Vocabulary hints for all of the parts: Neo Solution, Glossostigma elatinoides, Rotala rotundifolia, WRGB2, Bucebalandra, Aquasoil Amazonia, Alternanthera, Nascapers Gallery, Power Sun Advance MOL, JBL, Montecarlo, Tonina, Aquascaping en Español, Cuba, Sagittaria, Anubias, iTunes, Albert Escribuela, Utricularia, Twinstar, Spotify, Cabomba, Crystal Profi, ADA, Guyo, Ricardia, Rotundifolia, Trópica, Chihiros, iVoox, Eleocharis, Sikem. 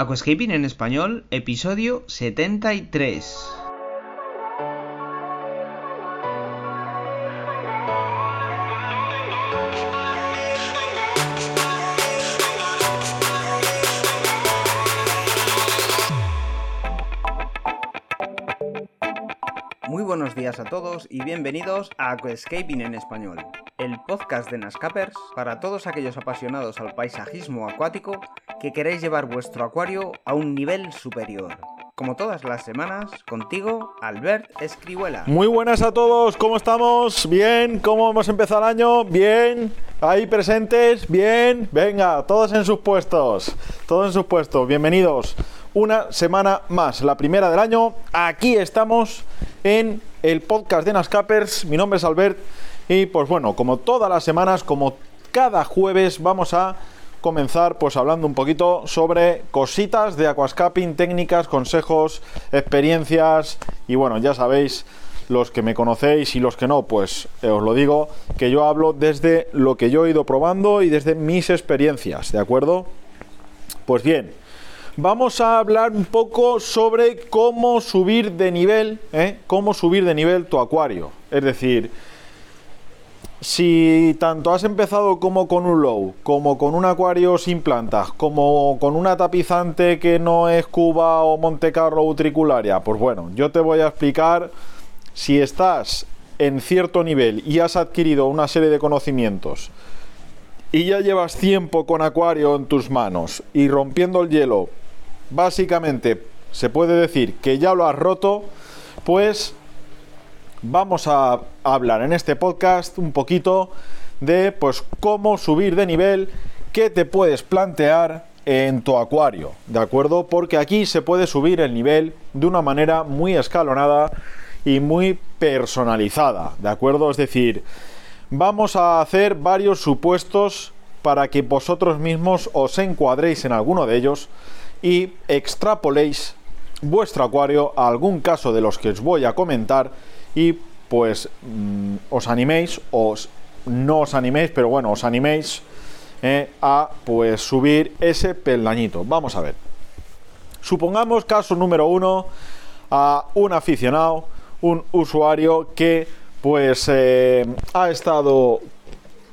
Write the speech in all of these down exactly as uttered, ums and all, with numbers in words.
Aquascaping en Español, episodio setenta y tres. Muy buenos días a todos y bienvenidos a Aquascaping en Español, el podcast de Nascapers para todos aquellos apasionados al paisajismo acuático que queréis llevar vuestro acuario a un nivel superior. Como todas las semanas, contigo, Albert Escribuela. Muy buenas a todos, ¿cómo estamos? Bien, ¿cómo hemos empezado el año? Bien, ahí presentes, bien, venga, todos en sus puestos, todos en sus puestos, bienvenidos. Una semana más, la primera del año, aquí estamos en el podcast de Nascapers. Mi nombre es Albert y pues bueno, como todas las semanas, como cada jueves, vamos a comenzar pues hablando un poquito sobre cositas de aquascaping, técnicas, consejos, experiencias y bueno, ya sabéis, los que me conocéis y los que no, pues eh, os lo digo, que yo hablo desde lo que yo he ido probando y desde mis experiencias, ¿de acuerdo? Pues bien, vamos a hablar un poco sobre cómo subir de nivel, ¿eh? Cómo subir de nivel tu acuario. Es decir, si tanto has empezado como con un low, como con un acuario sin plantas, como con una tapizante que no es Cuba o Montecarlo utricularia, pues bueno, yo te voy a explicar si estás en cierto nivel y has adquirido una serie de conocimientos y ya llevas tiempo con acuario en tus manos y rompiendo el hielo. Básicamente se puede decir que ya lo has roto, pues vamos a hablar en este podcast un poquito de pues cómo subir de nivel, qué te puedes plantear en tu acuario, ¿de acuerdo? Porque aquí se puede subir el nivel de una manera muy escalonada y muy personalizada, ¿de acuerdo? Es decir, vamos a hacer varios supuestos para que vosotros mismos os encuadréis en alguno de ellos y extrapoléis vuestro acuario a algún caso de los que os voy a comentar y pues mmm, os animéis, os no os animéis, pero bueno, os animéis eh, a pues subir ese peldañito. Vamos a ver. Supongamos caso número uno, a un aficionado, un usuario que pues eh, ha estado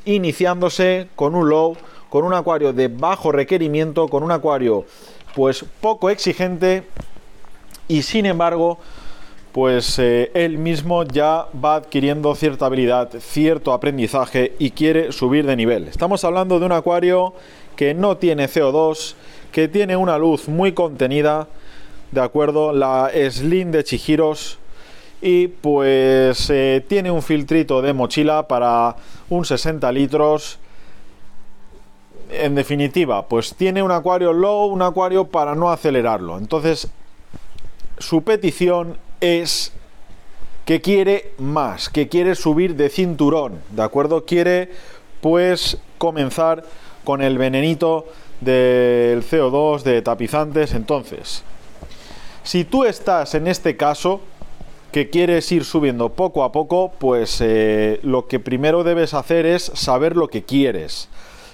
iniciándose con un low, con un acuario de bajo requerimiento, con un acuario pues poco exigente y sin embargo pues eh, él mismo ya va adquiriendo cierta habilidad, cierto aprendizaje y quiere subir de nivel. Estamos hablando de un acuario que no tiene C O dos, que tiene una luz muy contenida, de acuerdo, la slim de Chihiros, y pues eh, tiene un filtrito de mochila para un sesenta litros. En definitiva, pues tiene un acuario low, un acuario para no acelerarlo. Entonces, su petición es que quiere más, que quiere subir de cinturón, ¿de acuerdo? Quiere pues comenzar con el venenito del C O dos, de tapizantes. Entonces, si tú estás en este caso que quieres ir subiendo poco a poco, pues eh, lo que primero debes hacer es saber lo que quieres.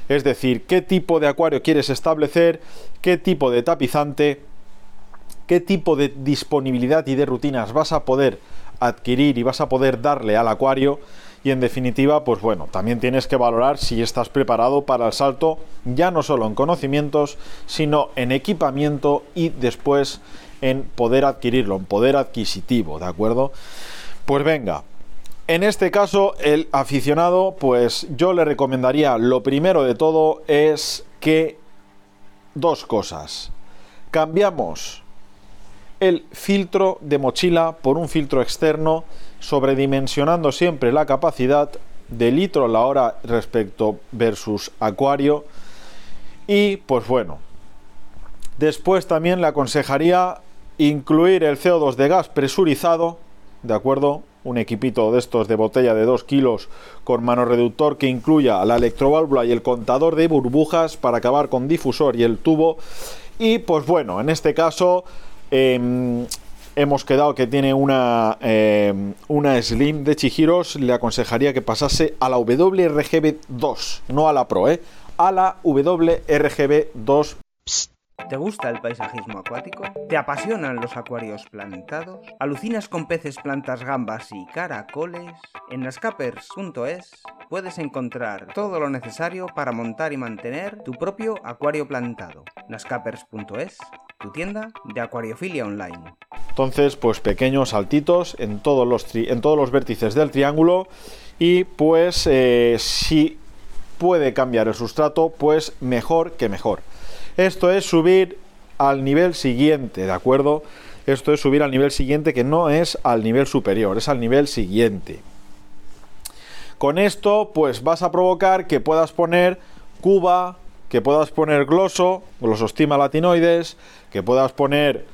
Es decir, qué tipo de acuario quieres establecer, qué tipo de tapizante, qué tipo de disponibilidad y de rutinas vas a poder adquirir y vas a poder darle al acuario. Y en definitiva, pues bueno, también tienes que valorar si estás preparado para el salto, ya no solo en conocimientos, sino en equipamiento y después en poder adquirirlo, en poder adquisitivo, ¿de acuerdo? Pues venga, en este caso el aficionado, pues yo le recomendaría, lo primero de todo es que dos cosas. Cambiamos el filtro de mochila por un filtro externo, sobredimensionando siempre la capacidad de litro a la hora respecto versus acuario. Y pues bueno, después también le aconsejaría incluir el C O dos de gas presurizado, de acuerdo, un equipito de estos de botella de dos kilos con manoreductor que incluya la electroválvula y el contador de burbujas para acabar con difusor y el tubo. Y pues bueno, en este caso Eh, hemos quedado que tiene una eh, una Slim de Chihiros. Le aconsejaría que pasase a la W R G B dos, no a la Pro, eh, a la W R G B dos. Psst, ¿Te gusta el paisajismo acuático? ¿Te apasionan los acuarios plantados? ¿Alucinas con peces, plantas, gambas y caracoles? En nascapers punto es puedes encontrar todo lo necesario para montar y mantener tu propio acuario plantado. nascapers punto es, tu tienda de acuariofilia online. Entonces, pues pequeños saltitos en todos los, tri- en todos los vértices del triángulo y pues eh, si puede cambiar el sustrato, pues mejor que mejor. Esto es subir al nivel siguiente, ¿de acuerdo? Esto es subir al nivel siguiente, que no es al nivel superior, es al nivel siguiente. Con esto, pues vas a provocar que puedas poner Cuba, que puedas poner Glosso, Glossostigma elatinoides, que puedas poner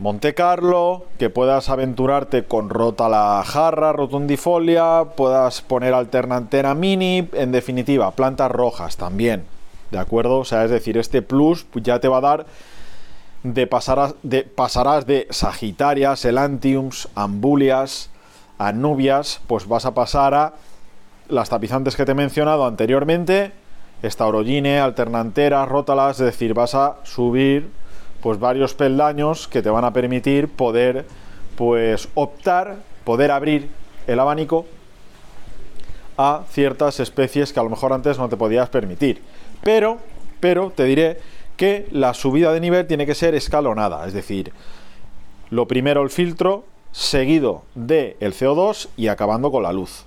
Montecarlo, que puedas aventurarte con Rotala jarra, Rotundifolia, puedas poner Alternanthera mini, en definitiva, plantas rojas también. ¿De acuerdo? O sea, es decir, este plus ya te va a dar de pasarás de, pasarás de Sagitarias, Elantiums, Ambulias, Anubias, pues vas a pasar a las tapizantes que te he mencionado anteriormente, Staurogine, Alternanthera, Rotala, es decir, vas a subir pues varios peldaños que te van a permitir poder pues optar, poder abrir el abanico a ciertas especies que a lo mejor antes no te podías permitir. Pero, pero te diré que la subida de nivel tiene que ser escalonada, es decir, lo primero el filtro, seguido del C O dos y acabando con la luz.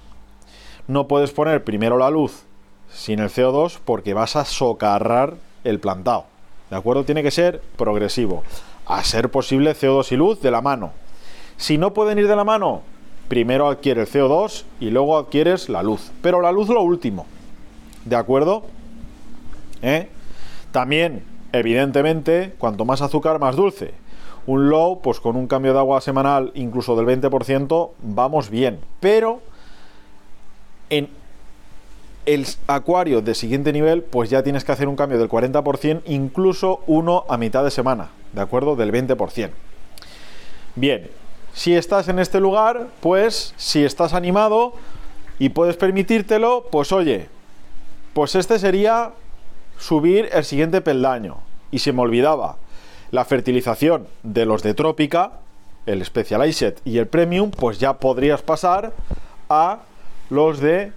No puedes poner primero la luz sin el C O dos porque vas a socarrar el plantado, ¿de acuerdo? Tiene que ser progresivo, a ser posible C O dos y luz de la mano. Si no pueden ir de la mano, primero adquiere el C O dos y luego adquieres la luz, pero la luz lo último, ¿de acuerdo? ¿Eh? También, evidentemente, cuanto más azúcar, más dulce. Un low, pues con un cambio de agua semanal incluso del veinte por ciento, vamos bien. Pero en el acuario de siguiente nivel, pues ya tienes que hacer un cambio del cuarenta por ciento, incluso uno a mitad de semana, ¿de acuerdo? Del veinte por ciento. Bien, si estás en este lugar, pues si estás animado y puedes permitírtelo, pues oye, pues este sería subir el siguiente peldaño. Y se me olvidaba, la fertilización de los de Trópica, el Specialized y el Premium, pues ya podrías pasar a los de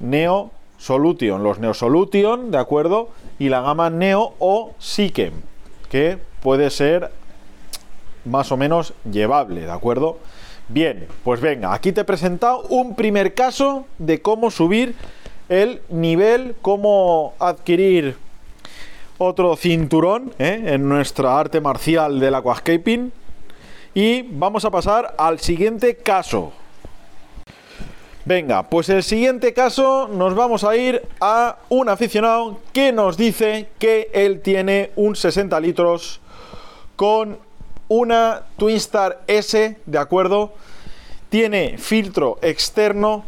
Neo Solution, los Neo Solution, ¿de acuerdo? Y la gama Neo o Sikem, que puede ser más o menos llevable, ¿de acuerdo? Bien, pues venga, aquí te he presentado un primer caso de cómo subir el nivel, cómo adquirir otro cinturón ¿eh? en nuestra arte marcial del aquascaping. Y vamos a pasar al siguiente caso. Venga, pues el siguiente caso nos vamos a ir a un aficionado que nos dice que él tiene un sesenta litros con una Twinstar S, ¿de acuerdo? Tiene filtro externo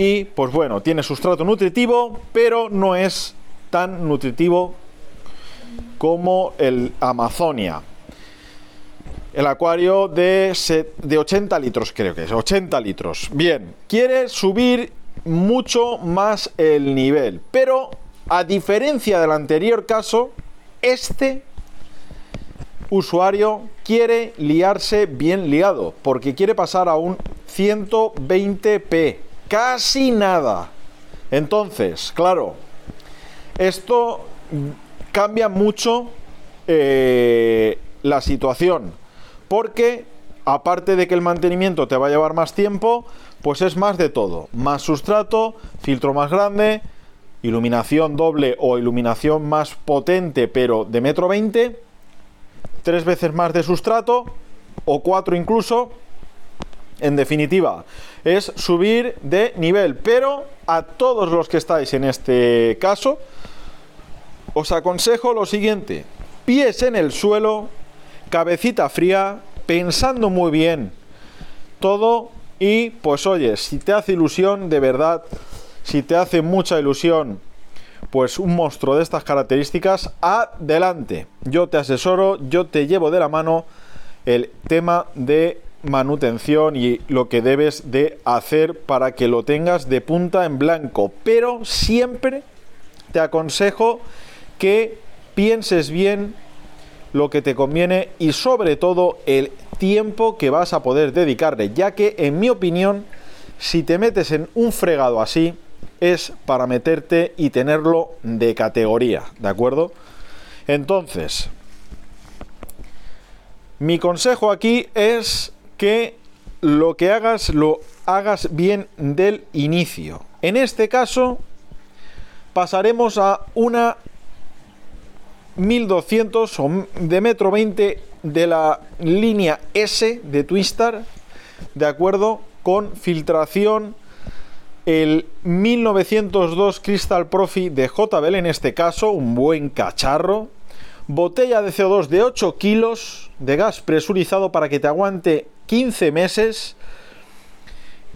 y pues bueno, tiene sustrato nutritivo, pero no es tan nutritivo como el Amazonia. El acuario de, set, de ochenta litros, creo que es, ochenta litros. Bien, quiere subir mucho más el nivel, pero a diferencia del anterior caso, este usuario quiere liarse bien liado, porque quiere pasar a un ciento veinte pe. Casi nada. Entonces, claro, esto cambia mucho eh, la situación, porque aparte de que el mantenimiento te va a llevar más tiempo, pues es más de todo, más sustrato, filtro más grande, iluminación doble o iluminación más potente pero de metro veinte, tres veces más de sustrato o cuatro incluso. En definitiva, es subir de nivel, pero a todos los que estáis en este caso, os aconsejo lo siguiente: pies en el suelo, cabecita fría, pensando muy bien todo y pues oye, si te hace ilusión de verdad, si te hace mucha ilusión, pues un monstruo de estas características, adelante. Yo te asesoro, yo te llevo de la mano el tema de manutención y lo que debes de hacer para que lo tengas de punta en blanco, pero siempre te aconsejo que pienses bien lo que te conviene y sobre todo el tiempo que vas a poder dedicarle, ya que en mi opinión, si te metes en un fregado así, es para meterte y tenerlo de categoría, ¿de acuerdo? Entonces, mi consejo aquí es que lo que hagas, lo hagas bien del inicio. En este caso, pasaremos a una mil doscientos de metro veinte de la línea S de Twinstar, de acuerdo, con filtración el mil novecientos dos Crystal Profi de J B L, en este caso un buen cacharro, botella de C O dos de ocho kilos de gas presurizado para que te aguante quince meses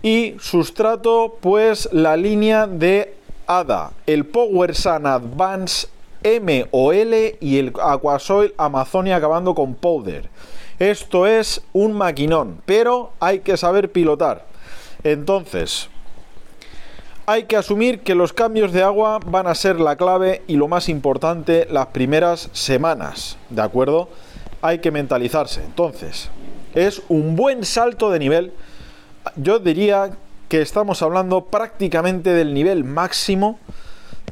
y sustrato pues la línea de A D A, el Power Sun Advance M O L y el Aquasoil Amazonia acabando con powder. Esto es un maquinón, pero hay que saber pilotar. Entonces, hay que asumir que los cambios de agua van a ser la clave y lo más importante las primeras semanas, ¿de acuerdo? Hay que mentalizarse. Entonces, es un buen salto de nivel. Yo diría que estamos hablando prácticamente del nivel máximo,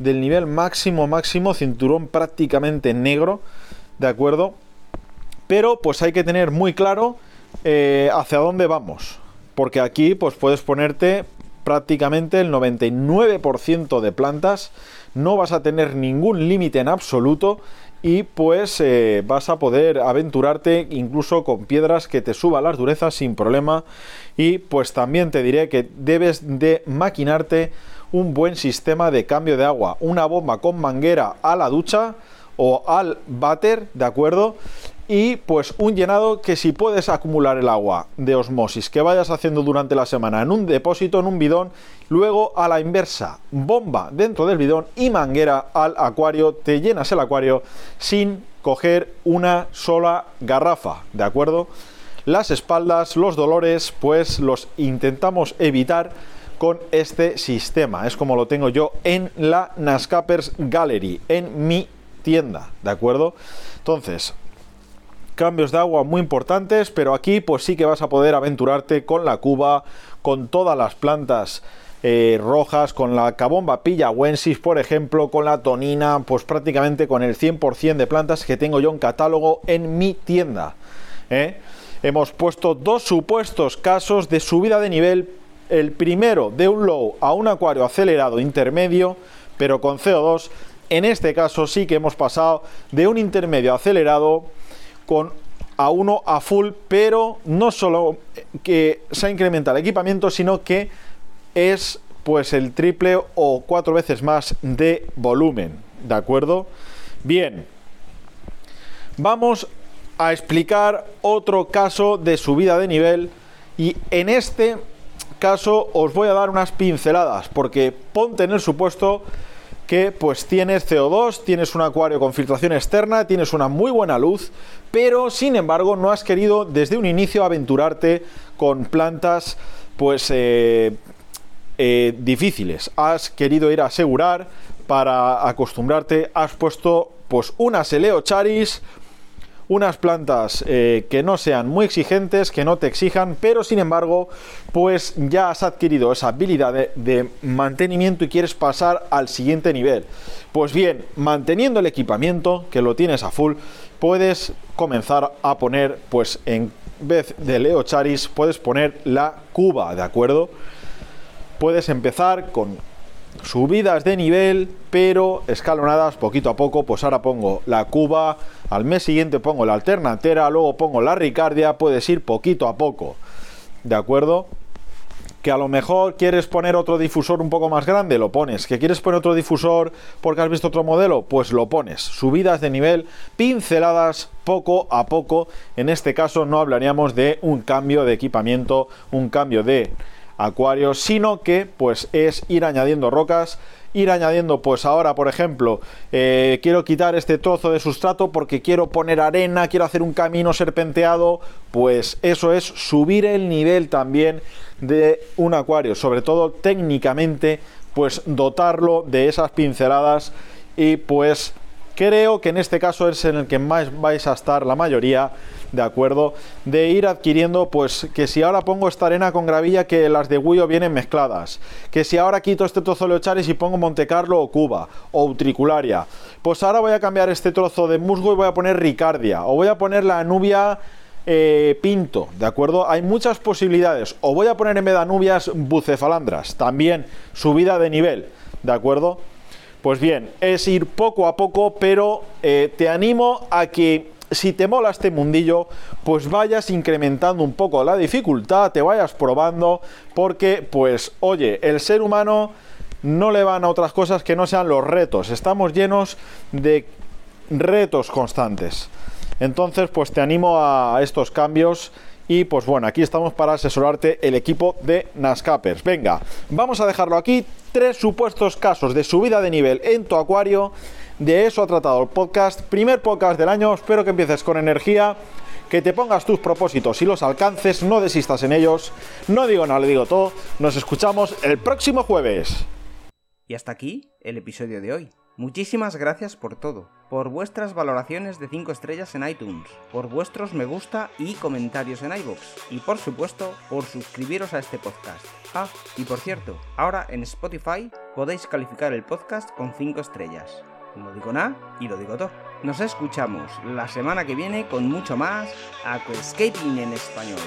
del nivel máximo, máximo, cinturón prácticamente negro, ¿de acuerdo? Pero pues hay que tener muy claro eh, hacia dónde vamos, porque aquí pues puedes ponerte prácticamente el noventa y nueve por ciento de plantas, no vas a tener ningún límite en absoluto y pues eh, vas a poder aventurarte incluso con piedras que te suba las durezas sin problema. Y pues también te diré que debes de maquinarte un buen sistema de cambio de agua, una bomba con manguera a la ducha o al váter, ¿de acuerdo? Y pues un llenado que si puedes acumular el agua de osmosis que vayas haciendo durante la semana en un depósito, en un bidón, luego a la inversa, bomba dentro del bidón y manguera al acuario, te llenas el acuario sin coger una sola garrafa, ¿de acuerdo? Las espaldas, los dolores, pues los intentamos evitar con este sistema. Es como lo tengo yo en la Nascapers Gallery, en mi tienda, ¿de acuerdo? Entonces, cambios de agua muy importantes, pero aquí pues sí que vas a poder aventurarte con la Cuba, con todas las plantas eh, rojas, con la Cabomba Pillaensis, por ejemplo, con la Tonina, pues prácticamente con el cien por ciento de plantas que tengo yo en catálogo en mi tienda, ¿eh? Hemos puesto dos supuestos casos de subida de nivel, el primero de un low a un acuario acelerado intermedio, pero con C O dos, en este caso sí que hemos pasado de un intermedio acelerado con a uno a full, pero no solo que se ha incrementado el equipamiento, sino que es pues el triple o cuatro veces más de volumen, ¿de acuerdo? Bien, vamos a explicar otro caso de subida de nivel y en este caso os voy a dar unas pinceladas, porque ponte en el supuesto que pues tienes C O dos, tienes un acuario con filtración externa, tienes una muy buena luz, pero sin embargo no has querido desde un inicio aventurarte con plantas pues eh, eh, difíciles. Has querido ir a asegurar para acostumbrarte, has puesto pues unas Eleocharis, unas plantas eh, que no sean muy exigentes, que no te exijan, pero sin embargo, pues ya has adquirido esa habilidad de, de mantenimiento y quieres pasar al siguiente nivel. Pues bien, manteniendo el equipamiento, que lo tienes a full, puedes comenzar a poner, pues en vez de Leocharis, puedes poner la Cuba, ¿de acuerdo? Puedes empezar con subidas de nivel, pero escalonadas poquito a poco. Pues ahora pongo la Cuba, al mes siguiente pongo la Alternanthera, luego pongo la Ricardia. Puedes ir poquito a poco, ¿de acuerdo? Que a lo mejor quieres poner otro difusor un poco más grande, lo pones. Que quieres poner otro difusor porque has visto otro modelo, pues lo pones. Subidas de nivel, pinceladas poco a poco. En este caso no hablaríamos de un cambio de equipamiento, un cambio de acuario, sino que pues es ir añadiendo rocas, ir añadiendo pues ahora por ejemplo eh, quiero quitar este trozo de sustrato porque quiero poner arena, quiero hacer un camino serpenteado, pues eso es subir el nivel también de un acuario, sobre todo técnicamente, pues dotarlo de esas pinceladas y pues Creo que en este caso es en el que más vais a estar la mayoría, de acuerdo, de ir adquiriendo, pues que si ahora pongo esta arena con gravilla, que las de Guyo vienen mezcladas, que si ahora quito este trozo de Eleocharis y pongo Montecarlo o Cuba o Utricularia, pues ahora voy a cambiar este trozo de musgo y voy a poner Ricardia, o voy a poner la Anubia Eh, pinto, ¿de acuerdo? Hay muchas posibilidades. O voy a poner en vez de anubias bucefalandras, también subida de nivel, ¿de acuerdo? Pues bien, es ir poco a poco, pero eh, te animo a que si te mola este mundillo, pues vayas incrementando un poco la dificultad, te vayas probando, porque, pues, oye, el ser humano no le van a otras cosas que no sean los retos. Estamos llenos de retos constantes. Entonces, pues te animo a estos cambios y, pues bueno, aquí estamos para asesorarte el equipo de Nascapers. Venga, vamos a dejarlo aquí. Tres supuestos casos de subida de nivel en tu acuario. De eso ha tratado el podcast. Primer podcast del año. Espero que empieces con energía, que te pongas tus propósitos y los alcances. No desistas en ellos. No digo nada, le digo todo. Nos escuchamos el próximo jueves. Y hasta aquí el episodio de hoy. Muchísimas gracias por todo, por vuestras valoraciones de cinco estrellas en iTunes, por vuestros me gusta y comentarios en iVoox, y por supuesto, por suscribiros a este podcast. Ah, y por cierto, ahora en Spotify podéis calificar el podcast con cinco estrellas. No digo nada y lo digo todo. Nos escuchamos la semana que viene con mucho más Aquascaping en Español.